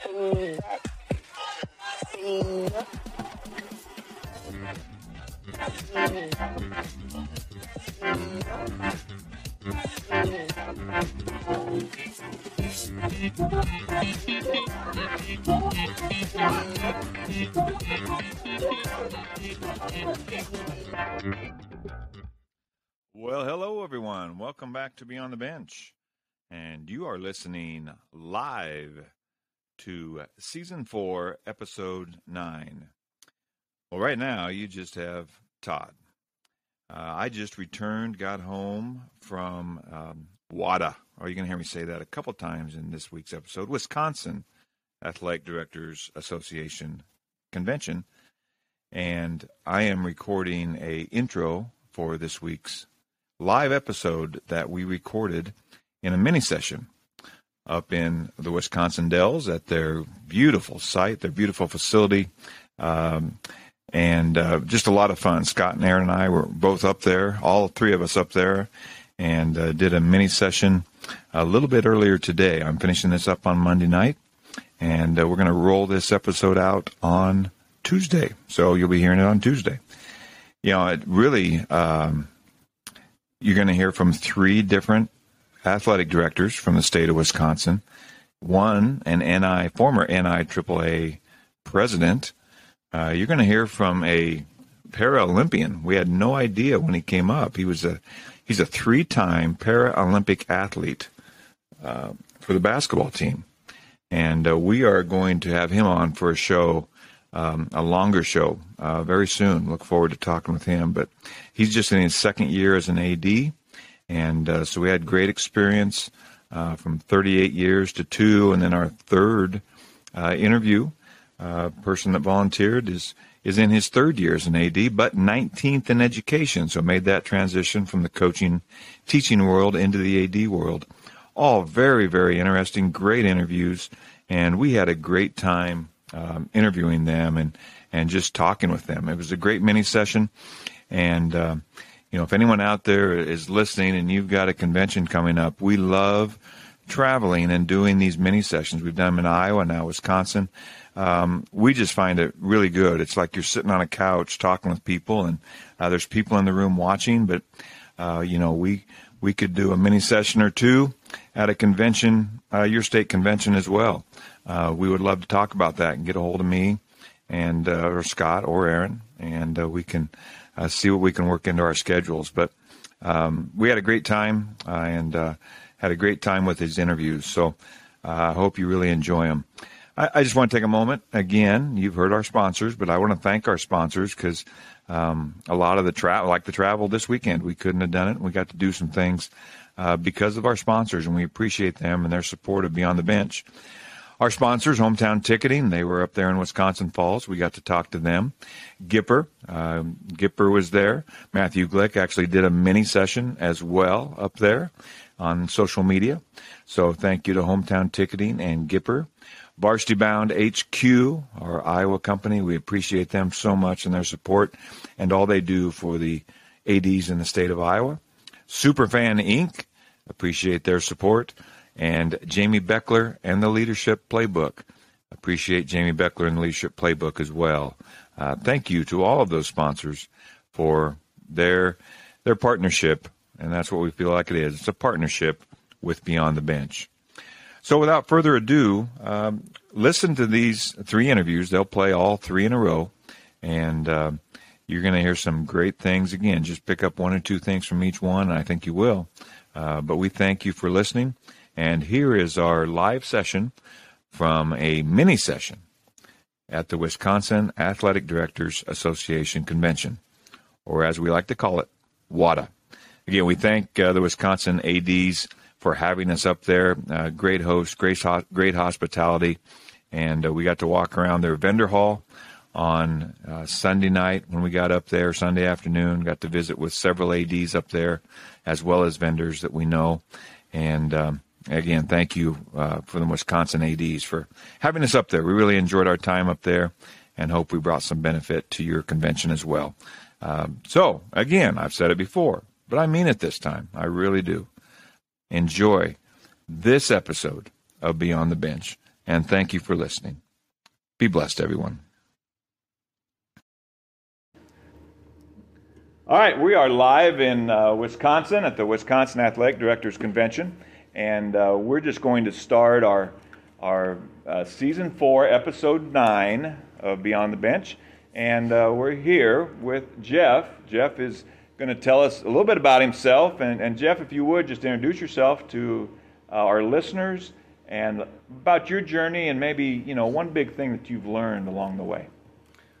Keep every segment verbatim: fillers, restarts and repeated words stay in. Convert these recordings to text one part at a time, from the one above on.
Well, hello, everyone. Welcome back to Beyond the Bench. And you are listening live to Season four, Episode nine. Well, right now, you just have Todd. Uh, I just returned, got home from um, WADA. Oh, you're going to hear me say that a couple times in this week's episode. Wisconsin Athletic Directors Association Convention. And I am recording a intro for this week's live episode that we recorded in a mini session up in the Wisconsin Dells at their beautiful site, their beautiful facility, um, and uh, just a lot of fun. Scott and Aaron and I were both up there, all three of us up there, and uh, did a mini session a little bit earlier today. I'm finishing this up on Monday night, and uh, we're going to roll this episode out on Tuesday, so you'll be hearing it on Tuesday. You know, it really, um, you're going to hear from three different athletic directors from the state of Wisconsin. One, an N I former N I A A A president. Uh, you're going to hear from a Paralympian. We had no idea when he came up. He was a he's a three-time Paralympic athlete uh, for the basketball team, and uh, we are going to have him on for a show, um, a longer show, uh, very soon. Look forward to talking with him. But he's just in his second year as an A D. And uh, so we had great experience uh, from thirty-eight years to two, and then our third uh, interview uh, person that volunteered is is in his third year as an A D, but nineteenth in education, so made that transition from the coaching, teaching world into the A D world. All very, very interesting, great interviews, and we had a great time um, interviewing them and, and just talking with them. It was a great mini session, and uh, you know, if anyone out there is listening and you've got a convention coming up, we love traveling and doing these mini sessions. We've done them in Iowa, now Wisconsin. Um, we just find it really good. It's like you're sitting on a couch talking with people, and uh, there's people in the room watching. But, uh, you know, we we could do a mini session or two at a convention, uh, your state convention as well. Uh, we would love to talk about that and get a hold of me and uh, or Scott or Aaron, and uh, we can Uh, see what we can work into our schedules. But um, we had a great time uh, and uh, had a great time with his interviews. So I uh, hope you really enjoy them. I, I just want to take a moment. Again, you've heard our sponsors, but I want to thank our sponsors because um, a lot of the travel, like the travel this weekend, we couldn't have done it. We got to do some things uh, because of our sponsors, and we appreciate them and their support of Beyond the Bench. Our sponsors, Hometown Ticketing, they were up there in Wisconsin Falls. We got to talk to them. Gipper, uh, Gipper was there. Matthew Glick actually did a mini session as well up there on social media. So thank you to Hometown Ticketing and Gipper. Varsity Bound H Q, our Iowa company, we appreciate them so much and their support and all they do for the A Ds in the state of Iowa. Superfan Incorporated, appreciate their support. And Jamie Beckler and the Leadership Playbook. Appreciate Jamie Beckler and the Leadership Playbook as well. Uh, thank you to all of those sponsors for their their partnership, and that's what we feel like it is. It's a partnership with Beyond the Bench. So without further ado, um, listen to these three interviews. They'll play all three in a row, and uh, you're going to hear some great things. Again, just pick up one or two things from each one, and I think you will. Uh, but we thank you for listening. And here is our live session from a mini session at the Wisconsin Athletic Directors Association Convention, or as we like to call it, WADA. Again, we thank uh, the Wisconsin A Ds for having us up there. Uh, great host, great, ho- great hospitality. And uh, we got to walk around their vendor hall on uh, Sunday night when we got up there, Sunday afternoon. Got to visit with several A Ds up there, as well as vendors that we know. And Um, Again, thank you uh, for the Wisconsin A Ds for having us up there. We really enjoyed our time up there and hope we brought some benefit to your convention as well. Um, so, again, I've said it before, but I mean it this time. I really do. Enjoy this episode of Beyond the Bench and thank you for listening. Be blessed, everyone. All right, we are live in uh, Wisconsin at the Wisconsin Athletic Directors Convention, and uh, we're just going to start our our uh, Season four, Episode nine of Beyond the Bench, and uh, we're here with Jeff. Jeff is going to tell us a little bit about himself, and, and Jeff, if you would, just introduce yourself to uh, our listeners and about your journey and maybe, you know, one big thing that you've learned along the way.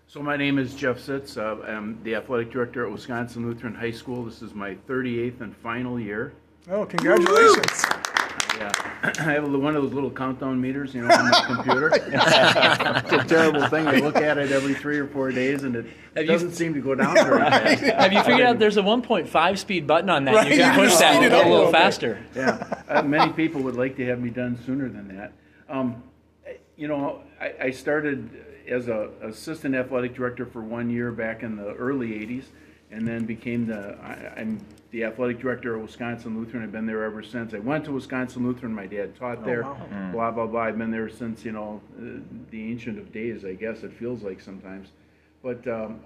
So my name is Jeff Sitz. Uh, I'm the athletic director at Wisconsin Lutheran High School. This is my thirty-eighth and final year. Oh, congratulations. Yeah, I have one of those little countdown meters, you know, on my computer. It's a terrible thing. I look at it every three or four days, and it have doesn't you, seem to go down very fast. Have you figured out there's a one point five speed button on that? Right. You can push you that a little, little faster. Yeah, uh, many people would like to have me done sooner than that. Um, you know, I, I started as an assistant athletic director for one year back in the early eighties, and then became the I, I'm the athletic director of Wisconsin Lutheran. I've been there ever since. I went to Wisconsin Lutheran. My dad taught there. Oh, wow. mm. Blah blah blah. I've been there since, you know, the ancient of days, I guess it feels like sometimes. But um,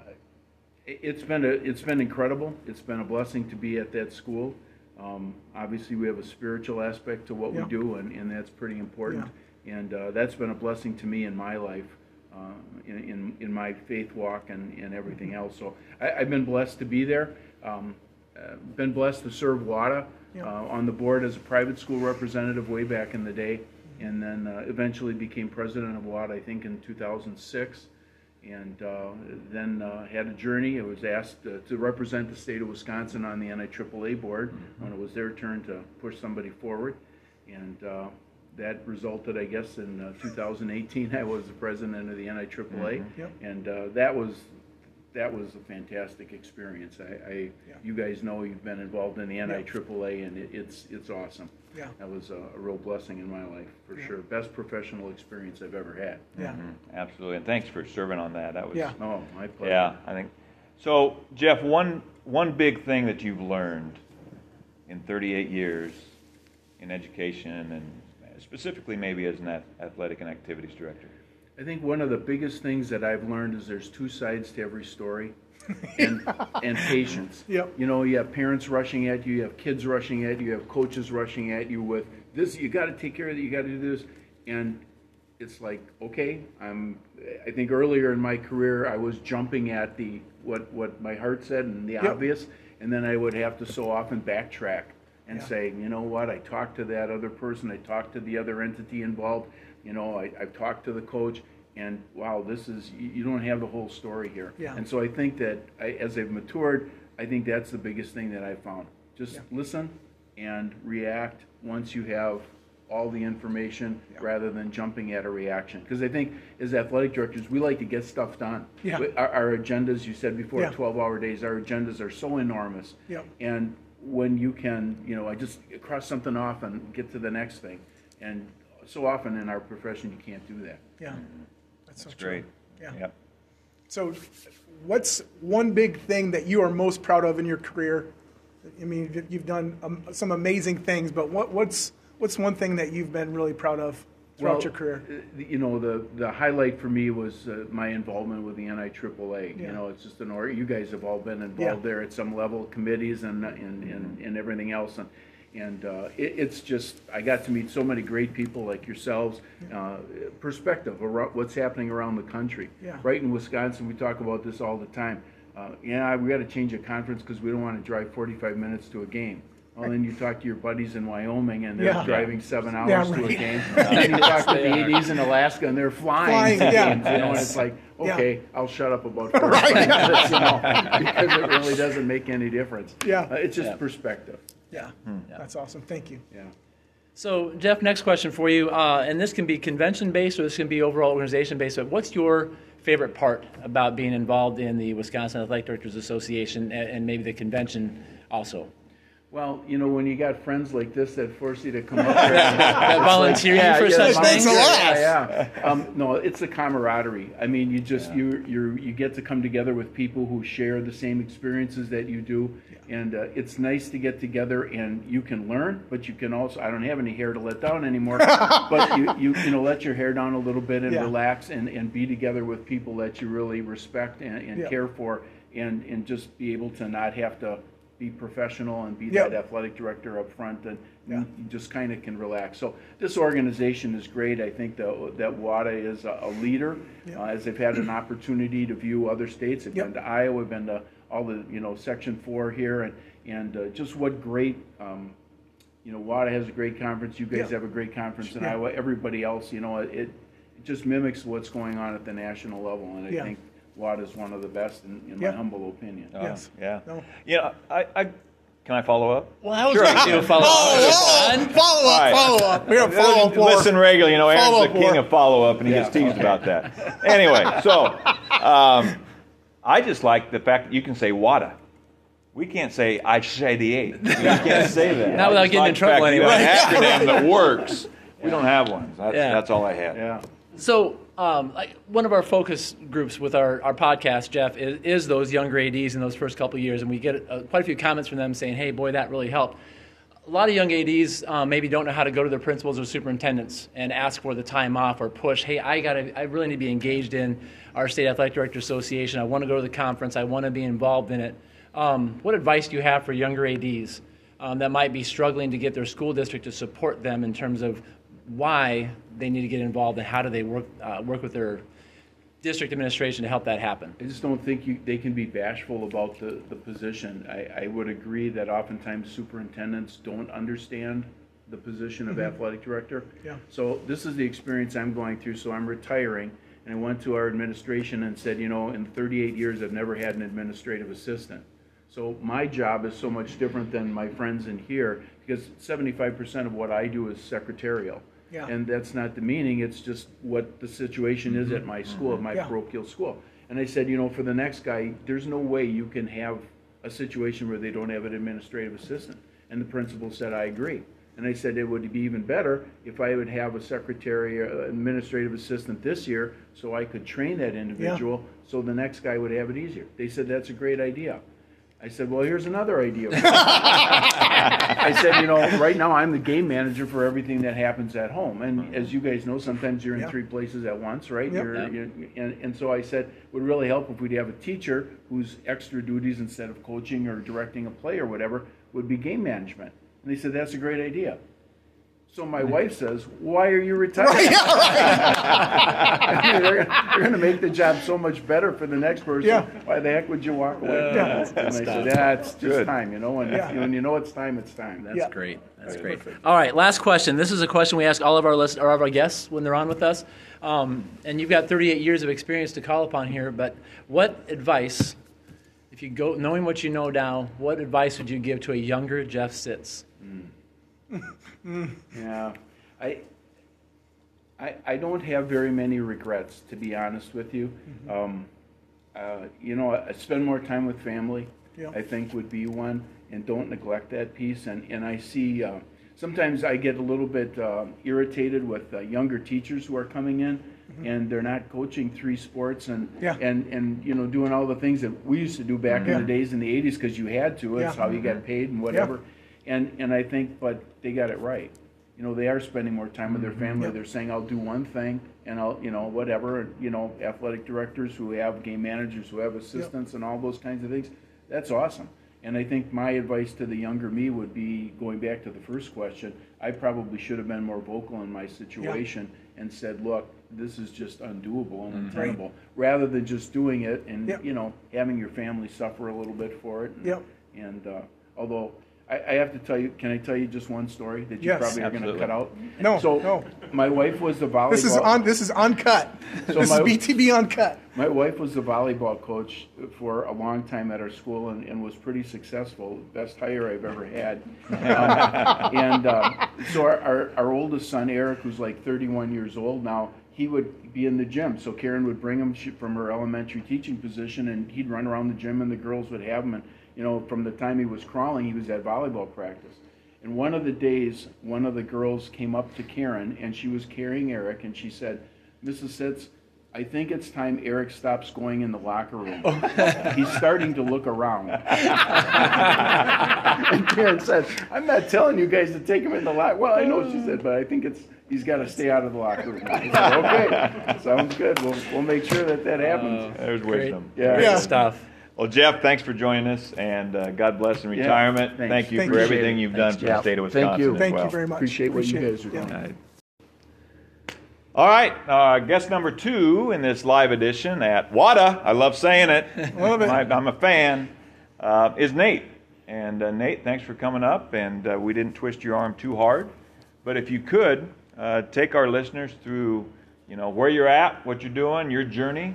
it's been a, it's been incredible. It's been a blessing to be at that school. Um, obviously, we have a spiritual aspect to what yeah. we do, and, and that's pretty important. Yeah. And uh, that's been a blessing to me in my life. Uh, in, in in my faith walk and, and everything else. So I, I've been blessed to be there. Um, uh, been blessed to serve WADA yeah. uh, on the board as a private school representative way back in the day, and then uh, eventually became president of WADA, I think, in two thousand six, and uh, then uh, had a journey. I was asked uh, to represent the state of Wisconsin on the N I A A A board mm-hmm. when it was their turn to push somebody forward, and uh, that resulted, I guess, in uh, two thousand eighteen. I was the president of the N I A A A, mm-hmm. yep. and uh, that was that was a fantastic experience. I, I yeah. you guys know you've been involved in the N I A A A, yep. and it, it's it's awesome. Yeah, that was a, a real blessing in my life for yeah. sure. Best professional experience I've ever had. Yeah, mm-hmm. absolutely. And thanks for serving on that. That was yeah. oh my pleasure. Yeah, I think so. Jeff, one one big thing that you've learned in thirty-eight years in education and specifically maybe as an athletic and activities director? I think one of the biggest things that I've learned is there's two sides to every story, and, and patience. Yep. You know, you have parents rushing at you, you have kids rushing at you, you have coaches rushing at you with this, you got to take care of that, you got to do this. And it's like, okay, I'm, I think earlier in my career I was jumping at the what, what my heart said and the yep. obvious, and then I would have to so often backtrack. And yeah. saying, you know what, I talked to that other person, I talked to the other entity involved, you know, I, I've talked to the coach, and wow, this is, you, you don't have the whole story here. Yeah. And so I think that I, as I've matured, I think that's the biggest thing that I found. Just yeah. listen and react once you have all the information yeah. rather than jumping at a reaction. Because I think as athletic directors, we like to get stuff done. Yeah. Our, our agendas, you said before, twelve-hour yeah. days, our agendas are so enormous. Yeah. And when you can, you know, I just cross something off and get to the next thing. And so often in our profession, you can't do that. Yeah, that's, that's so great. True. Yeah. Yep. So what's one big thing that you are most proud of in your career? I mean, you've done um, some amazing things, but what, what's what's one thing that you've been really proud of throughout well, your career? You know, the, the highlight for me was uh, my involvement with the N I A A A. Yeah. You know, it's just an order. You guys have all been involved yeah. there at some level, committees and and, mm-hmm. and, and everything else. And, and uh, it, it's just, I got to meet so many great people like yourselves. Yeah. Uh, perspective around what's happening around the country. Yeah. Right in Wisconsin, we talk about this all the time. Uh, yeah, we got to change a conference because we don't want to drive forty-five minutes to a game. Well, then you talk to your buddies in Wyoming, and they're yeah. driving seven hours yeah, right. to a game. And then you talk to the eighties in Alaska, and they're flying. flying to yeah. games, you know, and it's like, okay, yeah. I'll shut up about forty right. minutes, you know, because it really doesn't make any difference. Yeah, uh, it's just yeah. perspective. Yeah. Hmm. yeah, that's awesome. Thank you. Yeah. So, Jeff, next question for you, uh, and this can be convention-based or this can be overall organization-based, but what's your favorite part about being involved in the Wisconsin Athletic Directors Association and, and maybe the convention also? Well, you know, when you got friends like this that force you to come up there and volunteer like, yeah, for yeah, such things, yeah, yeah. Um, no, it's the camaraderie. I mean, you just yeah. you you you get to come together with people who share the same experiences that you do, yeah. and uh, it's nice to get together and you can learn, but you can also I don't have any hair to let down anymore, but you, you you know let your hair down a little bit and yeah. relax and and be together with people that you really respect and, and yeah. care for, and and just be able to not have to. Be professional and be yep. that athletic director up front, and yeah. you just kind of can relax. So this organization is great. I think that, that WADA is a, a leader, yep. uh, as they've had an opportunity to view other states. I've yep. been to Iowa, I've been to all the, you know, Section four here, and, and uh, just what great, um, you know, WADA has a great conference. You guys yep. have a great conference in yep. Iowa. Everybody else, you know, it, it just mimics what's going on at the national level, and I yep. think WADA is one of the best, in, in yeah. my humble opinion. Oh, yes. Yeah. No. You know, I, I, can I follow up? Well, I was sure. Right. You know, follow, oh, up. Follow, follow up. Right. Follow up. We're a follow up. Listen regularly. You know, Aaron's follow the king of follow up, and he yeah. gets teased about that. Anyway, so um, I just like the fact that you can say WADA. We can't say I C A D A. You can't say that. Not without getting like in trouble anyway. An acronym that works. Yeah. We don't have one. So that's, yeah. that's all I had. Yeah. So. Um, I, one of our focus groups with our, our podcast, Jeff, is, is those younger A Ds in those first couple of years, and we get uh, quite a few comments from them saying, hey, boy, that really helped. A lot of young A Ds um, maybe don't know how to go to their principals or superintendents and ask for the time off or push, hey, I gotta, I really need to be engaged in our State Athletic Directors Association. I want to go to the conference. I want to be involved in it. Um, what advice do you have for younger A Ds um, that might be struggling to get their school district to support them in terms of why they need to get involved and how do they work uh, work with their district administration to help that happen? I just don't think you, they can be bashful about the, the position. I, I would agree that oftentimes superintendents don't understand the position of mm-hmm. athletic director. Yeah. So this is the experience I'm going through, so I'm retiring, and I went to our administration and said, you know, in thirty-eight years I've never had an administrative assistant. So my job is so much different than my friends in here because seventy-five percent of what I do is secretarial. Yeah. And that's not the meaning, it's just what the situation is at my school, at my yeah. parochial school. And I said, you know, for the next guy, there's no way you can have a situation where they don't have an administrative assistant. And the principal said, I agree. And I said, it would be even better if I would have a secretary or administrative assistant this year so I could train that individual yeah. so the next guy would have it easier. They said, that's a great idea. I said, well, here's another idea. I said, you know, right now I'm the game manager for everything that happens at home. And as you guys know, sometimes you're in yep. three places at once, right? Yep. You're, you're, and, and so I said, it would really help if we'd have a teacher whose extra duties instead of coaching or directing a play or whatever would be game management. And they said, that's a great idea. So my wife says, why are you retiring? I mean, they're, they're going to make the job so much better for the next person. Yeah. Why the heck would you walk away? Uh, yeah. And I said, that's just Good. time, you know, and yeah. when you know it's time, it's time. That's yeah. great. That's great. Perfect. All right, last question. This is a question we ask all of our list, or all of our guests when they're on with us. Um, and you've got thirty-eight years of experience to call upon here, but what advice, if you go, knowing what you know now, what advice would you give to a younger Jeff Sitz? Mm. yeah, I, I I don't have very many regrets, to be honest with you. Mm-hmm. Um, uh, you know, I, I spend more time with family, yeah. I think would be one, and don't neglect that piece. And, and I see, uh, sometimes I get a little bit uh, irritated with uh, younger teachers who are coming in, mm-hmm. and they're not coaching three sports and, yeah. and, and, you know, doing all the things that we used to do back mm-hmm. in the days in the eighties because you had to, it's yeah. how you mm-hmm. got paid and whatever. Yeah. And and I think, but they got it right. You know, they are spending more time with their family. Yep. They're saying, I'll do one thing, and I'll, you know, whatever. You know, athletic directors who have game managers, who have assistants, yep. and all those kinds of things. That's awesome. And I think my advice to the younger me would be, going back to the first question, I probably should have been more vocal in my situation yep. and said, look, this is just undoable and mm-hmm. untenable, right. rather than just doing it and, yep. you know, having your family suffer a little bit for it. And, yep. and uh, although... I have to tell you, can I tell you just one story that you yes, probably are going to cut out? No, so no. My wife was the volleyball. This is on. This is uncut. So this my, is B T B uncut. My wife was the volleyball coach for a long time at our school and, and was pretty successful. Best hire I've ever had. um, and uh, so our, our, our oldest son, Eric, who's like thirty-one years old now, he would be in the gym. So Karen would bring him from her elementary teaching position, and he'd run around the gym, and the girls would have him. And you know, from the time he was crawling, he was at volleyball practice. And one of the days, one of the girls came up to Karen, and she was carrying Eric, and she said, "Missus Sitz, I think it's time Eric stops going in the locker room. He's starting to look around." And Karen said, "I'm not telling you guys to take him in the locker." Well, I know what she said, but I think it's he's got to stay out of the locker room. I said, okay, sounds good. We'll we'll make sure that that happens. Uh, There's wisdom. Yeah. Great stuff. Well, Jeff, thanks for joining us, and uh, God bless in retirement. Yeah, Thank you Thank for you. everything you've thanks, done for Jeff. the state of Wisconsin. Thank you. As Thank well. you very much. Appreciate, Appreciate what you guys are doing. Yeah. All right, uh, guest number two in this live edition at WADA, I love saying it, love it. My, I'm a fan, uh, is Nate. And uh, Nate, thanks for coming up, and uh, we didn't twist your arm too hard. But if you could, uh, take our listeners through, you know, where you're at, what you're doing, your journey,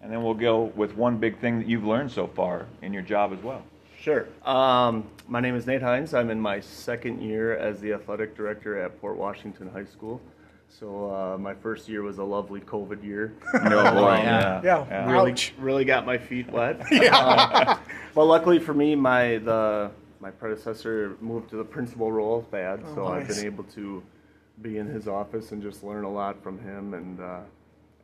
and then we'll go with one big thing that you've learned so far in your job as well. Sure. Um, my name is Nate Hines. I'm in my second year as the athletic director at Port Washington High School. So uh, my first year was a lovely COVID year. No, um, yeah. yeah, yeah, really, Ouch. really got my feet wet. yeah. Uh, but luckily for me, my the my predecessor moved to the principal role, Thad. Oh, so nice. I've been able to be in his office and just learn a lot from him, and uh,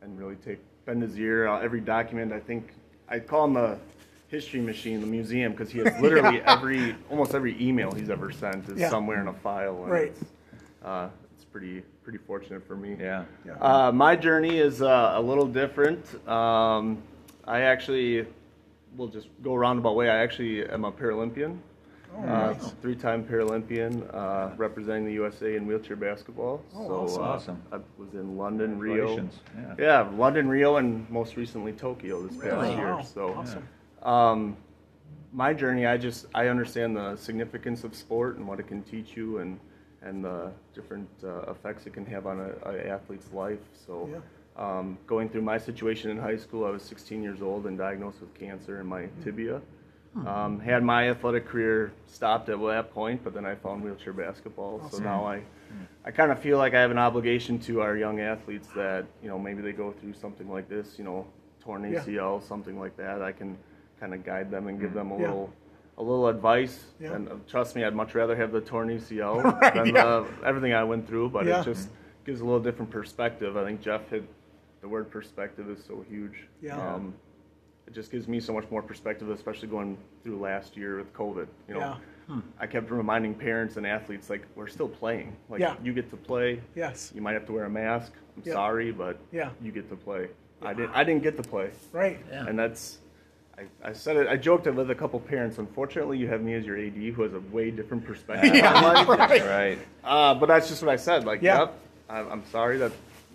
and really take bend his ear. Uh, every document, I think I call him the history machine, the museum, because he has literally yeah. every almost every email he's ever sent is yeah. somewhere in a file. And right. It's, uh, it's pretty. pretty fortunate for me. Yeah. yeah. Uh, my journey is uh, a little different. Um, I actually, we'll just go roundabout way. I actually am a Paralympian, oh, uh, nice. three-time Paralympian, uh, representing the U S A in wheelchair basketball. Oh, so, awesome. Uh, awesome. I was in London, Rio. Yeah. yeah, London, Rio, and most recently Tokyo this past really? year. Wow. So, awesome. Um, my journey, I just, I understand the significance of sport and what it can teach you, and and the different uh, effects it can have on an athlete's life. So yeah. um, going through my situation in high school, I was sixteen years old and diagnosed with cancer in my tibia. Mm-hmm. Um, had my athletic career stopped at that point, but then I found wheelchair basketball. Awesome. So now I yeah. I kind of feel like I have an obligation to our young athletes that, you know, maybe they go through something like this, you know, torn A C L, yeah. something like that. I can kind of guide them and give them a yeah. little... a little advice, yeah. and trust me, I'd much rather have the torn A C L right, than yeah. the, everything I went through, but yeah. it just gives a little different perspective. I think Jeff hit the word perspective is so huge. Yeah. Um, it just gives me so much more perspective, especially going through last year with COVID. You know, yeah. hmm. I kept reminding parents and athletes, like, we're still playing. Like, yeah. you get to play. Yes. You might have to wear a mask. I'm yeah. sorry, but yeah. you get to play. Yeah. I didn't. I didn't get to play. Right. Yeah. And that's... I, I said it. I joked it with a couple parents. Unfortunately, you have me as your A D, who has a way different perspective. Yeah, on life. Right. right. Uh, but that's just what I said. Like, yeah. yep, I'm, I'm sorry that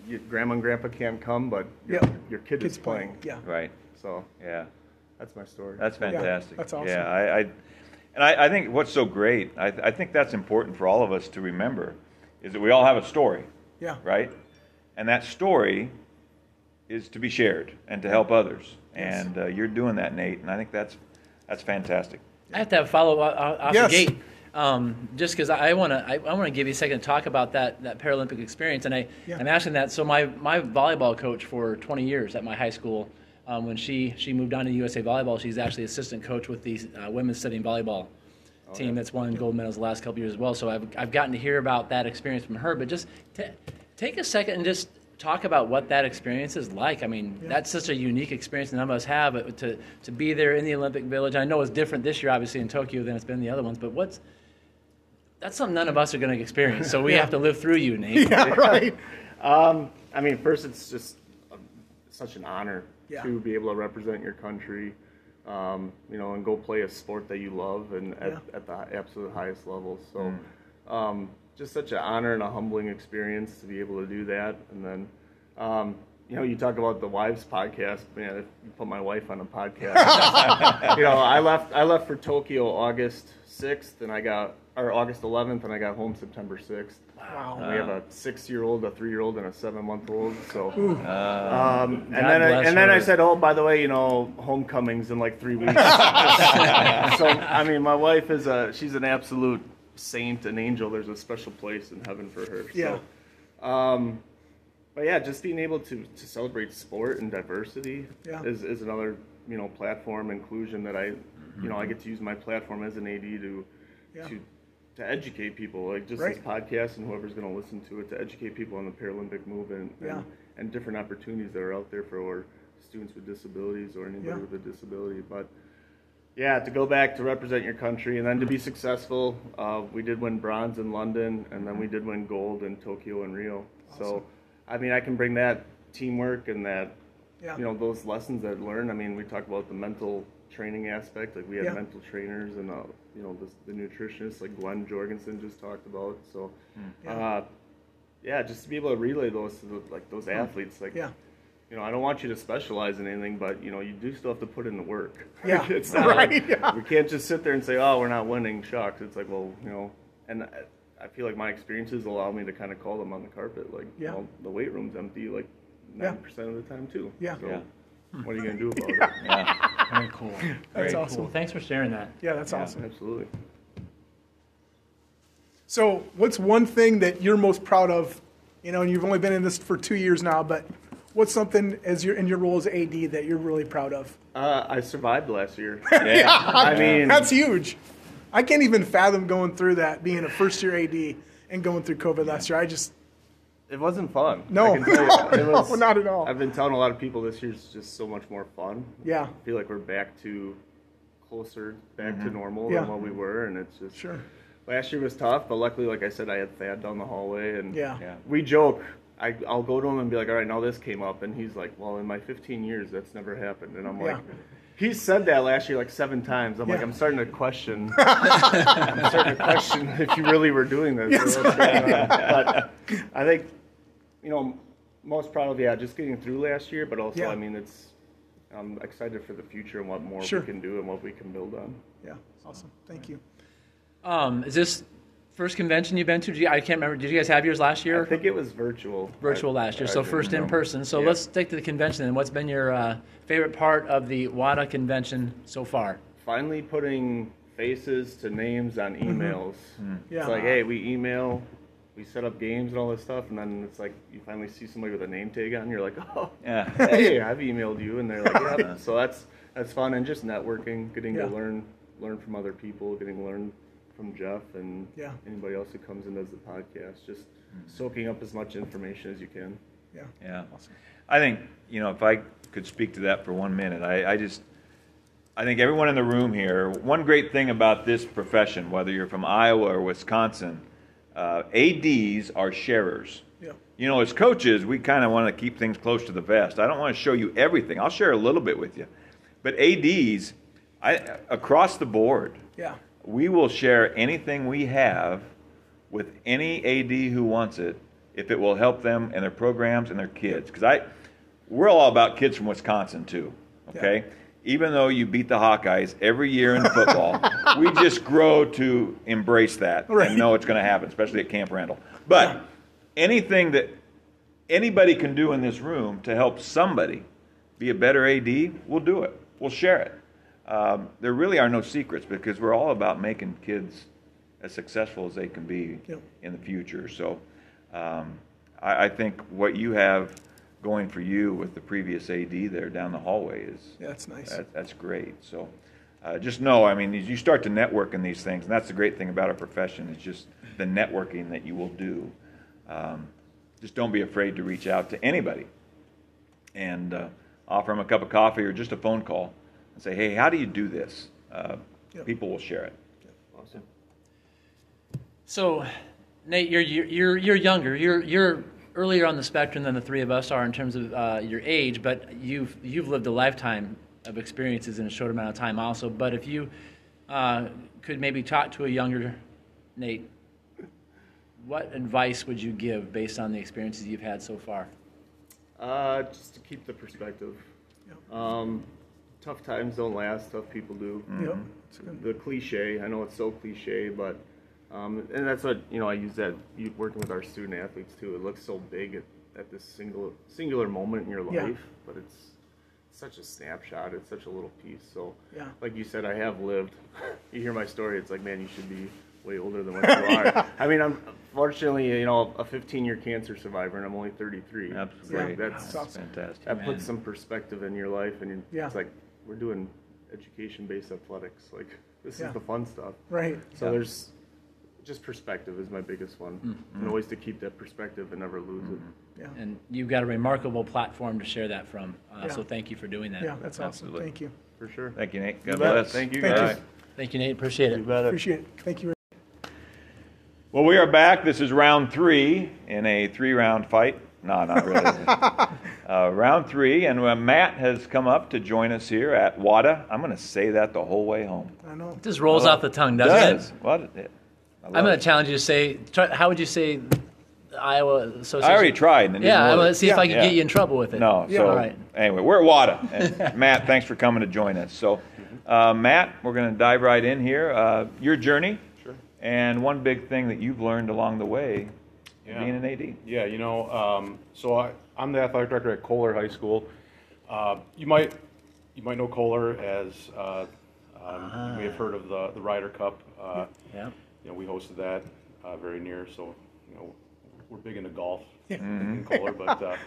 your grandma and grandpa can't come, but your, yep. your kid Kids is playing. playing. Yeah. Right. So yeah, that's my story. That's fantastic. Yeah, that's awesome. Yeah, I, I and I, I think what's so great, I, I think that's important for all of us to remember, is that we all have a story. Yeah. Right. And that story is to be shared and to help others. And uh, you're doing that, Nate, and I think that's that's fantastic. I have to have follow up off yes. the gate, um, just because I want to I, I want to give you a second to talk about that that Paralympic experience, and I yeah. I'm asking that. So my my volleyball coach for twenty years at my high school, um, when she she moved on to U S A Volleyball, she's actually assistant coach with the uh, women's studying volleyball oh, team yeah. that's won gold medals the last couple of years as well. So I've I've gotten to hear about that experience from her, but just t- take a second and just. talk about what that experience is like. I mean, yeah. that's such a unique experience none of us have, but to, to be there in the Olympic Village. I know it's different this year, obviously, in Tokyo than it's been the other ones, but what's that's something none of us are going to experience, so we yeah. have to live through you, Nate. Yeah, right. um, I mean, first, it's just a, such an honor yeah. to be able to represent your country, um, you know, and go play a sport that you love and at, yeah. at the absolute highest level. So, mm. um just such an honor and a humbling experience to be able to do that. And then, um, you know, you talk about the wives podcast, man, if you put my wife on a podcast. You know, I left I left for Tokyo August sixth, and I got, or August eleventh, and I got home September sixth. Wow. Uh, we have a six-year-old, a three-year-old, and a seven-month-old. So, uh, um, and God then I, and her. then I said, oh, by the way, you know, homecoming's in like three weeks. So, I mean, my wife is a, she's an absolute saint and angel. There's a special place in heaven for her. Yeah. So, um, but yeah, just being able to, to celebrate sport and diversity yeah. is, is another you know, platform inclusion that I, you know, I get to use my platform as an A D to, yeah. to, to educate people, like just right. this podcast and whoever's going to listen to it, to educate people on the Paralympic movement and, yeah. and, and different opportunities that are out there for students with disabilities or anybody yeah. with a disability. But yeah, to go back to represent your country and then to be successful, uh, we did win bronze in London and then we did win gold in Tokyo and Rio. Awesome. So, I mean, I can bring that teamwork and that, yeah. you know, those lessons I've learned. I mean, we talked about the mental training aspect, like we had yeah. mental trainers and, uh, you know, this, the nutritionists like Glenn Jorgensen just talked about. So, yeah. Uh, yeah, just to be able to relay those to the, like those athletes, like, yeah. you know, I don't want you to specialize in anything, but, you know, you do still have to put in the work. Yeah, it's not right. Like, yeah. We can't just sit there and say, oh, we're not winning, shucks. It's like, well, you know, and I, I feel like my experiences allow me to kind of call them on the carpet, like, yeah. well, the weight room's empty, like, ninety percent yeah. of the time, too. Yeah. So, yeah. what are you going to do about yeah. it? Yeah. Very cool. That's Very awesome. Cool. Thanks for sharing that. Yeah, that's yeah, awesome. Absolutely. So what's one thing that you're most proud of, you know, and you've only been in this for two years now, but what's something as your in your role as A D that you're really proud of? Uh, I survived last year. Yeah. yeah. I mean, that's huge. I can't even fathom going through that, being a first-year A D and going through COVID yeah. last year. I just... It wasn't fun. No, I can tell no, you, it was, no, not at all. I've been telling a lot of people this year's just so much more fun. Yeah. I feel like we're back to closer, back mm-hmm. to normal yeah. than what we were, and it's just... Sure. Last year was tough, but luckily, like I said, I had Thad down the hallway, and yeah. Yeah. we joke... I, I'll go to him and be like, all right, now this came up. And he's like, well, in my fifteen years, that's never happened. And I'm yeah. like, he said that last year like seven times. I'm yeah. like, I'm starting to question. I'm starting to question if you really were doing this. Yes, or what's right. going on. But I think, you know, most proud of, yeah, just getting through last year. But also, yeah. I mean, it's I'm excited for the future and what more sure. we can do and what we can build on. Yeah, awesome. Thank you. Um, is this... First convention you've been to? You, I can't remember. Did you guys have yours last year? I think it was virtual. Virtual I, last year, I so first in person. So yeah. let's stick to the convention. And what's been your uh, favorite part of the WADA convention so far? Finally putting faces to names on emails. Mm-hmm. Mm-hmm. Yeah. It's like, hey, we email, we set up games and all this stuff, and then it's like you finally see somebody with a name tag on, and you're like, oh, yeah. hey, I've emailed you, and they're like, yeah. So that's that's fun, and just networking, getting yeah. to learn learn from other people, getting learned. From Jeff and yeah. anybody else who comes and does the podcast, just soaking up as much information as you can. Yeah, yeah, awesome. I think, you know, if I could speak to that for one minute, I, I just, I think everyone in the room here, one great thing about this profession, whether you're from Iowa or Wisconsin, uh, A Ds are sharers. Yeah. You know, as coaches, we kind of want to keep things close to the vest. I don't want to show you everything. I'll share a little bit with you. But A Ds, I, across the board, yeah. we will share anything we have with any A D who wants it if it will help them and their programs and their kids. Because I, we're all about kids from Wisconsin too, okay? Yeah. Even though you beat the Hawkeyes every year in football, we just grow to embrace that right. and know it's going to happen, especially at Camp Randall. But yeah. anything that anybody can do in this room to help somebody be a better A D, we'll do it. We'll share it. Um, there really are no secrets because we're all about making kids as successful as they can be yep. in the future. So um, I, I think what you have going for you with the previous A D there down the hallway is yeah, that's nice. That, that's great. So uh, just know, I mean, you start to network in these things, and that's the great thing about our profession is just the networking that you will do. Um, just don't be afraid to reach out to anybody and uh, offer them a cup of coffee or just a phone call. And say, hey, how do you do this? Uh, yep. People will share it. Yep. Awesome. So, Nate, you're you're you're younger. You're you're earlier on the spectrum than the three of us are in terms of uh, your age, but you've you've lived a lifetime of experiences in a short amount of time, also. But if you uh, could maybe talk to a younger Nate, what advice would you give based on the experiences you've had so far? Uh, just to keep the perspective. Yep. Um, Tough times don't last, tough people do. Mm-hmm. The cliche, I know it's so cliche, but, um, and that's what, you know, I use that, you, working with our student athletes too, it looks so big at, at this single, singular moment in your life, yeah. but it's such a snapshot, it's such a little piece. So, yeah. like you said, I have lived, you hear my story, it's like, man, you should be way older than what you are. yeah. I mean, I'm fortunately, you know, a fifteen-year cancer survivor, and I'm only thirty-three. Absolutely. Like, that's, that's fantastic. That man. Puts some perspective in your life, and yeah. it's like, we're doing education-based athletics. Like, this yeah. is the fun stuff. Right. So yeah. there's just perspective is my biggest one. Mm-hmm. And always to keep that perspective and never lose mm-hmm. it. Yeah. And you've got a remarkable platform to share that from. Uh, yeah. So thank you for doing that. Yeah, that's Absolutely. awesome. Thank you. For sure. Thank you, Nate. God bless. Thank you, guys. Thank you, thank you Nate. Appreciate it. Appreciate it. Thank you. Well, we are back. This is round three in a three-round fight. No, not really. uh, round three, and uh, Matt has come up to join us here at WADA. I'm going to say that the whole way home. I know. It just rolls oh, off the tongue, doesn't it? Does. It? What? It I'm going to challenge you to say, try, how would you say Iowa Association? I already tried. And yeah, I want to see yeah. if I can yeah. get you in trouble with it. No, yeah. so All right. anyway, we're at WADA. And Matt, thanks for coming to join us. So, uh, Matt, we're going to dive right in here. Uh, your journey sure. and one big thing that you've learned along the way. Yeah. Being an A D. Yeah, you know, um, so I, I'm the athletic director at Kohler High School. Uh, you might you might know Kohler as uh, um, ah. we have heard of the the Ryder Cup. Uh, yeah. You know, we hosted that uh, very near, so you know we're big into golf yeah. in Kohler. But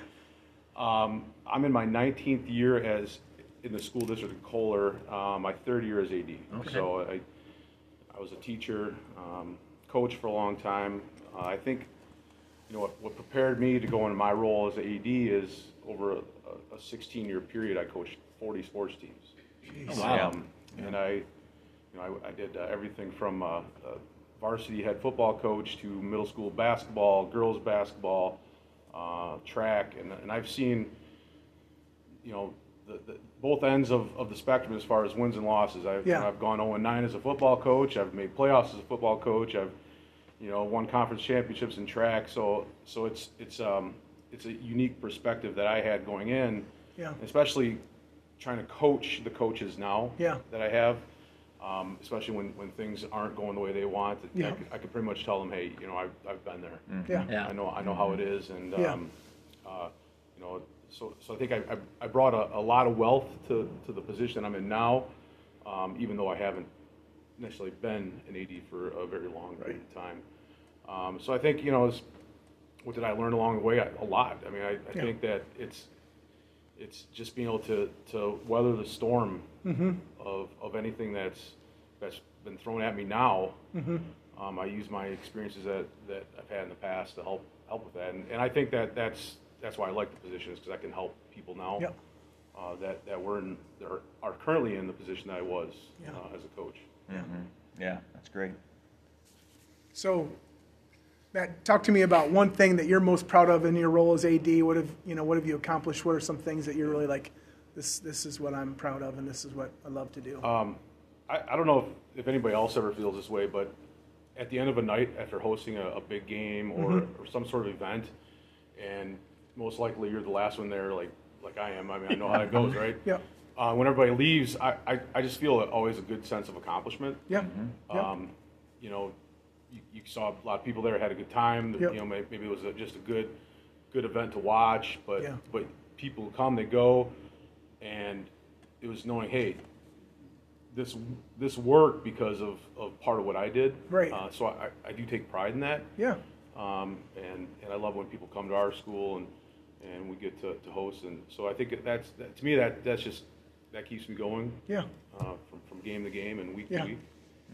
uh, um, I'm in my nineteenth year as in the school district of Kohler. Uh, my third year as A D. Okay. So I I was a teacher, um, coach for a long time. Uh, I think. You know, what, what prepared me to go into my role as an A D is over a sixteen-year period, I coached forty sports teams. Oh, wow. Um, yeah. And I, you know, I, I did uh, everything from uh, a varsity head football coach to middle school basketball, girls basketball, uh, track, and and I've seen, you know, the, the, both ends of, of the spectrum as far as wins and losses. I've yeah. you know, I've gone oh and nine as a football coach. I've made playoffs as a football coach. I've You know, won conference championships in track, so so it's it's um it's a unique perspective that I had going in, yeah. especially trying to coach the coaches now yeah. that I have, um, especially when, when things aren't going the way they want. Yeah. I, could, I could pretty much tell them, hey, you know, I've I've been there. Mm-hmm. Yeah. yeah, I know I know how it is, and yeah. um, uh, you know, so so I think I I, I brought a, a lot of wealth to, to the position I'm in now, um, even though I haven't necessarily been an A D for a very long period of time. Um, so I think, you know, was, what did I learn along the way? I, a lot. I mean, I, I yeah. think that it's it's just being able to, to weather the storm mm-hmm. of, of anything that's that's been thrown at me now. Mm-hmm. Um, I use my experiences that, that I've had in the past to help help with that. And, and I think that that's, that's why I like the position, is because I can help people now yep. uh, that, that were in, that are, are currently in the position that I was yeah. uh, as a coach. Yeah. Mm-hmm. yeah, that's great. So, Matt, talk to me about one thing that you're most proud of in your role as A D. What have you know? What have you accomplished? What are some things that you're really like? This this is what I'm proud of, and this is what I love to do. Um, I, I don't know if, if anybody else ever feels this way, but at the end of a night after hosting a, a big game or, mm-hmm. or some sort of event, and most likely you're the last one there, like like I am. I mean, I know how that goes, right? Yeah. Uh, when everybody leaves, I, I, I just feel always a good sense of accomplishment. Yeah. Mm-hmm. Um, yep. You know, you, you saw a lot of people there had a good time. Yep. You know, maybe, maybe it was a, just a good, good event to watch. But yeah. but people come, they go, and it was knowing, hey, this this worked because of, of part of what I did. Right. Uh, so I, I do take pride in that. Yeah. Um, and and I love when people come to our school and and we get to, to host. And so I think that's that, to me that that's just. That keeps me going. Yeah. Uh, from, from game to game and week yeah. to week.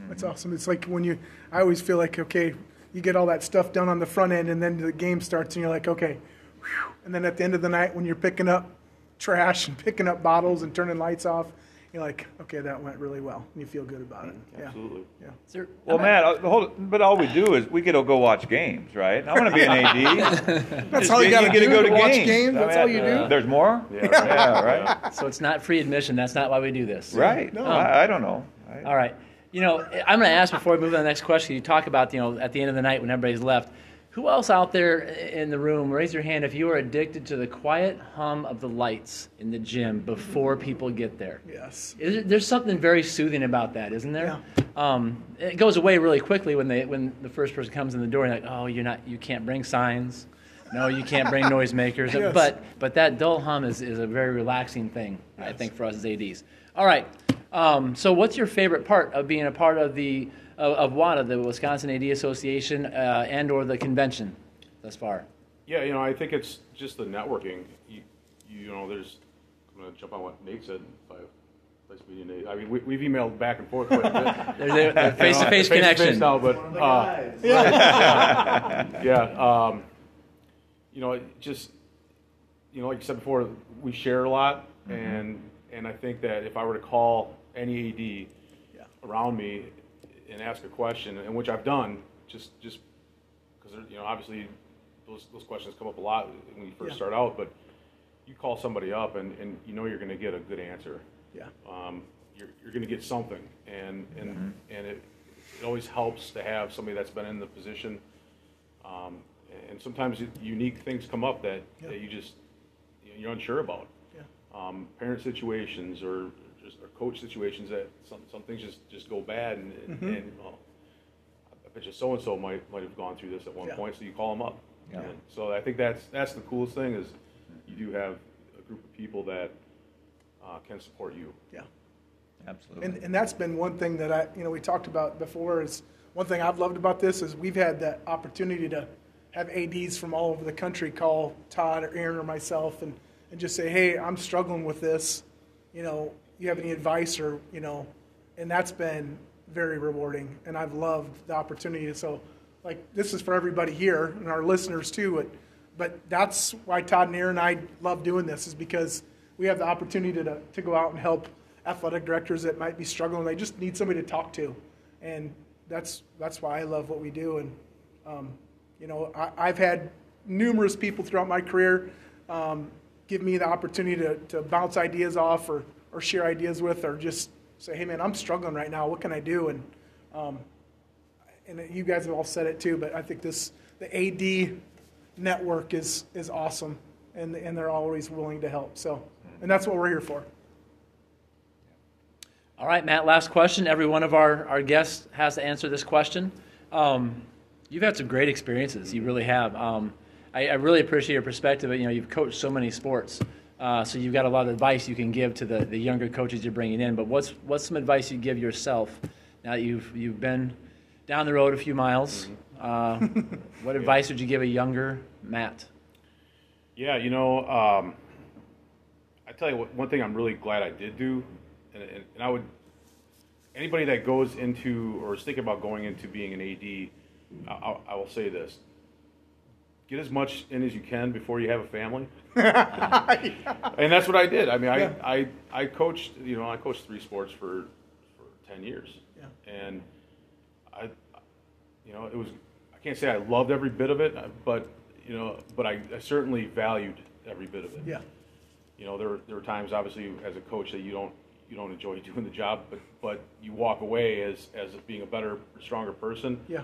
Mm-hmm. That's awesome. It's like when you, I always feel like, okay, you get all that stuff done on the front end and then the game starts and you're like, okay. Whew. And then at the end of the night when you're picking up trash and picking up bottles and turning lights off, you're like, okay, that went really well. And you feel good about it. Mm-hmm. Yeah. Absolutely. Yeah. There, well, Matt, whole, but all we do is we get to go watch games, right? I want to be an A D. That's all you got to do, to go to watch games. games. That's I mean, all you uh, do. There's more? Yeah, right. yeah, right. So it's not free admission. That's not why we do this. Right. No, um, I, I don't know. I, all right. You know, I'm going to ask before we move on to the next question, you talk about, you know, at the end of the night when everybody's left, who else out there in the room, raise your hand if you are addicted to the quiet hum of the lights in the gym before people get there. Yes. There's something very soothing about that, isn't there? Yeah. Um, it goes away really quickly when they when the first person comes in the door and like, oh, you're not, you can't bring signs. No, you can't bring noisemakers. Yes. But but that dull hum is, is a very relaxing thing, yes. I think, for us as A Ds. All right. Um, so what's your favorite part of being a part of the of WADA, the Wisconsin A D Association, uh, and or the convention thus far? Yeah, you know, I think it's just the networking. You, you know, there's, I'm going to jump on what Nate said if I Nice meeting you, Nate. I mean, we, we've emailed back and forth quite a bit. They're, they're face-to-face connection. Now, but, uh, yeah, yeah um, you know, just, you know, like you said before, we share a lot, mm-hmm. and and I think that if I were to call any A D yeah. around me and ask a question, and which I've done, just just because, you know, obviously those those questions come up a lot when you first yeah. start out, but you call somebody up and, and you know you're going to get a good answer. Yeah. Um, you're you're going to get something, and and mm-hmm. and it it always helps to have somebody that's been in the position. Um, and sometimes unique things come up that, yeah. that you just you're unsure about. Yeah. Um, parent situations or just or coach situations that some some things just, just go bad, and and, mm-hmm. and well, I bet you so and so might might have gone through this at one yeah. point, so you call them up. Yeah. And so I think that's that's the coolest thing is you do have a group of people that. Uh, can support you. Yeah, absolutely. And, and that's been one thing that I, you know, we talked about before is one thing I've loved about this is we've had that opportunity to have A Ds from all over the country call Todd or Aaron or myself and, and just say, hey, I'm struggling with this. You know, you have any advice or, you know, and that's been very rewarding. And I've loved the opportunity. So, like, this is for everybody here and our listeners too. But, but that's why Todd and Aaron and I love doing this is because we have the opportunity to, to go out and help athletic directors that might be struggling. They just need somebody to talk to. And that's that's why I love what we do. And, um, you know, I, I've had numerous people throughout my career um, give me the opportunity to, to bounce ideas off or, or share ideas with or just say, hey, man, I'm struggling right now. What can I do? And um, and you guys have all said it too, but I think this the A D network is is awesome. And, and they're always willing to help. So, and that's what we're here for. All right, Matt, last question. Every one of our, our guests has to answer this question. Um, you've had some great experiences. You really have. Um, I, I really appreciate your perspective. You know, you've coached so many sports, uh, so you've got a lot of advice you can give to the, the younger coaches you're bringing in. But what's what's some advice you give yourself now that you've, you've been down the road a few miles? Uh, what advice would you give a younger Matt? Yeah, you know, um, I tell you what, one thing I'm really glad I did do, and, and, and I would, anybody that goes into or is thinking about going into being an A D, I, I will say this, get as much in as you can before you have a family. yeah. And that's what I did. I mean, I, yeah. I, I coached, you know, I coached three sports for, for ten years. Yeah. And I, you know, it was, I can't say I loved every bit of it, but You know, but I, I certainly valued every bit of it. Yeah. You know, there there were times, obviously, as a coach that you don't you don't enjoy doing the job, but, but you walk away as as being a better, stronger person. Yeah.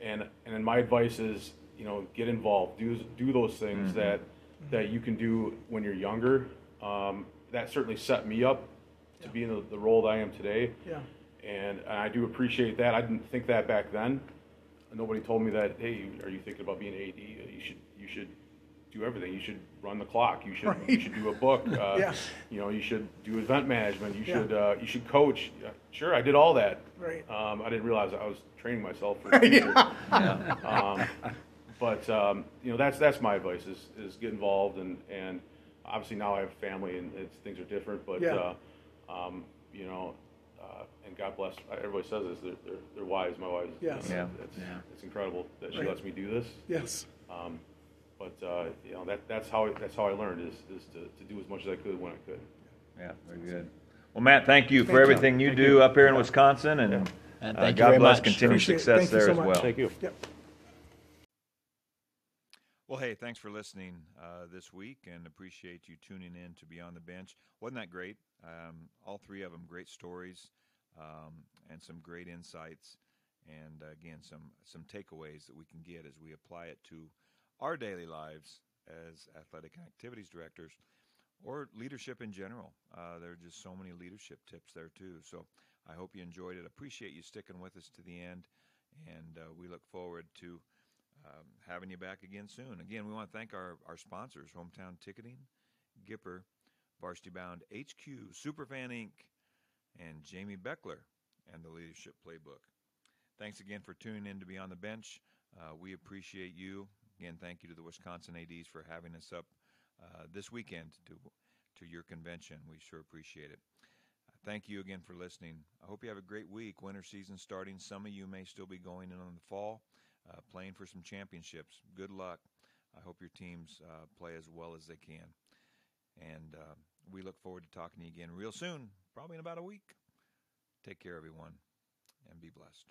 And and then my advice is, you know, get involved, do do those things mm-hmm. that mm-hmm. that you can do when you're younger. Um, that certainly set me up to yeah. be in the, the role that I am today. Yeah. And, and I do appreciate that. I didn't think that back then. Nobody told me that. Hey, are you thinking about being A D? You should, you should do everything. You should run the clock. You should, right. you should do a book. Uh, yeah. You know, you should do event management. You yeah. should, uh, you should coach. Sure, I did all that. Right. Um, I didn't realize I was training myself for the future. yeah. yeah. Um, but um, you know, that's that's my advice: is is get involved, and and obviously now I have family, and it's, things are different. But yeah. uh, um, you know. Uh, and God bless, everybody says this, they're, they're, they're wives, my wives. Yes. You know, yeah. It's, yeah. it's incredible that she right. lets me do this. Yes. Um, but, uh, you know, that that's how that's how I learned is, is to, to do as much as I could when I could. Yeah, very good. Well, Matt, thank you thank for everything you, you do you. up here in yeah. Wisconsin. And, yeah. and thank uh, you God very bless, much. Continued Appreciate success there so as much. well. Thank you. Yep. Well, hey, thanks for listening uh, this week, and appreciate you tuning in to Beyond the Bench. Wasn't that great? Um, all three of them, great stories um, and some great insights, and uh, again, some, some takeaways that we can get as we apply it to our daily lives as athletic and activities directors or leadership in general. Uh, there are just so many leadership tips there, too. So I hope you enjoyed it. Appreciate you sticking with us to the end, and uh, we look forward to Um, having you back again soon. Again, we want to thank our, our sponsors, Hometown Ticketing, Gipper, Varsity Bound H Q, Superfan Incorporated, and Jamie Beckler and the Leadership Playbook. Thanks again for tuning in to Beyond the Bench. Uh, we appreciate you. Again, thank you to the Wisconsin A Ds for having us up uh, this weekend to, to your convention. We sure appreciate it. Uh, Thank you again for listening. I hope you have a great week. Winter season starting. Some of you may still be going in on the fall, uh, playing for some championships. Good luck. I hope your teams uh, play as well as they can. And uh, we look forward to talking to you again real soon, probably in about a week. Take care, everyone, and be blessed.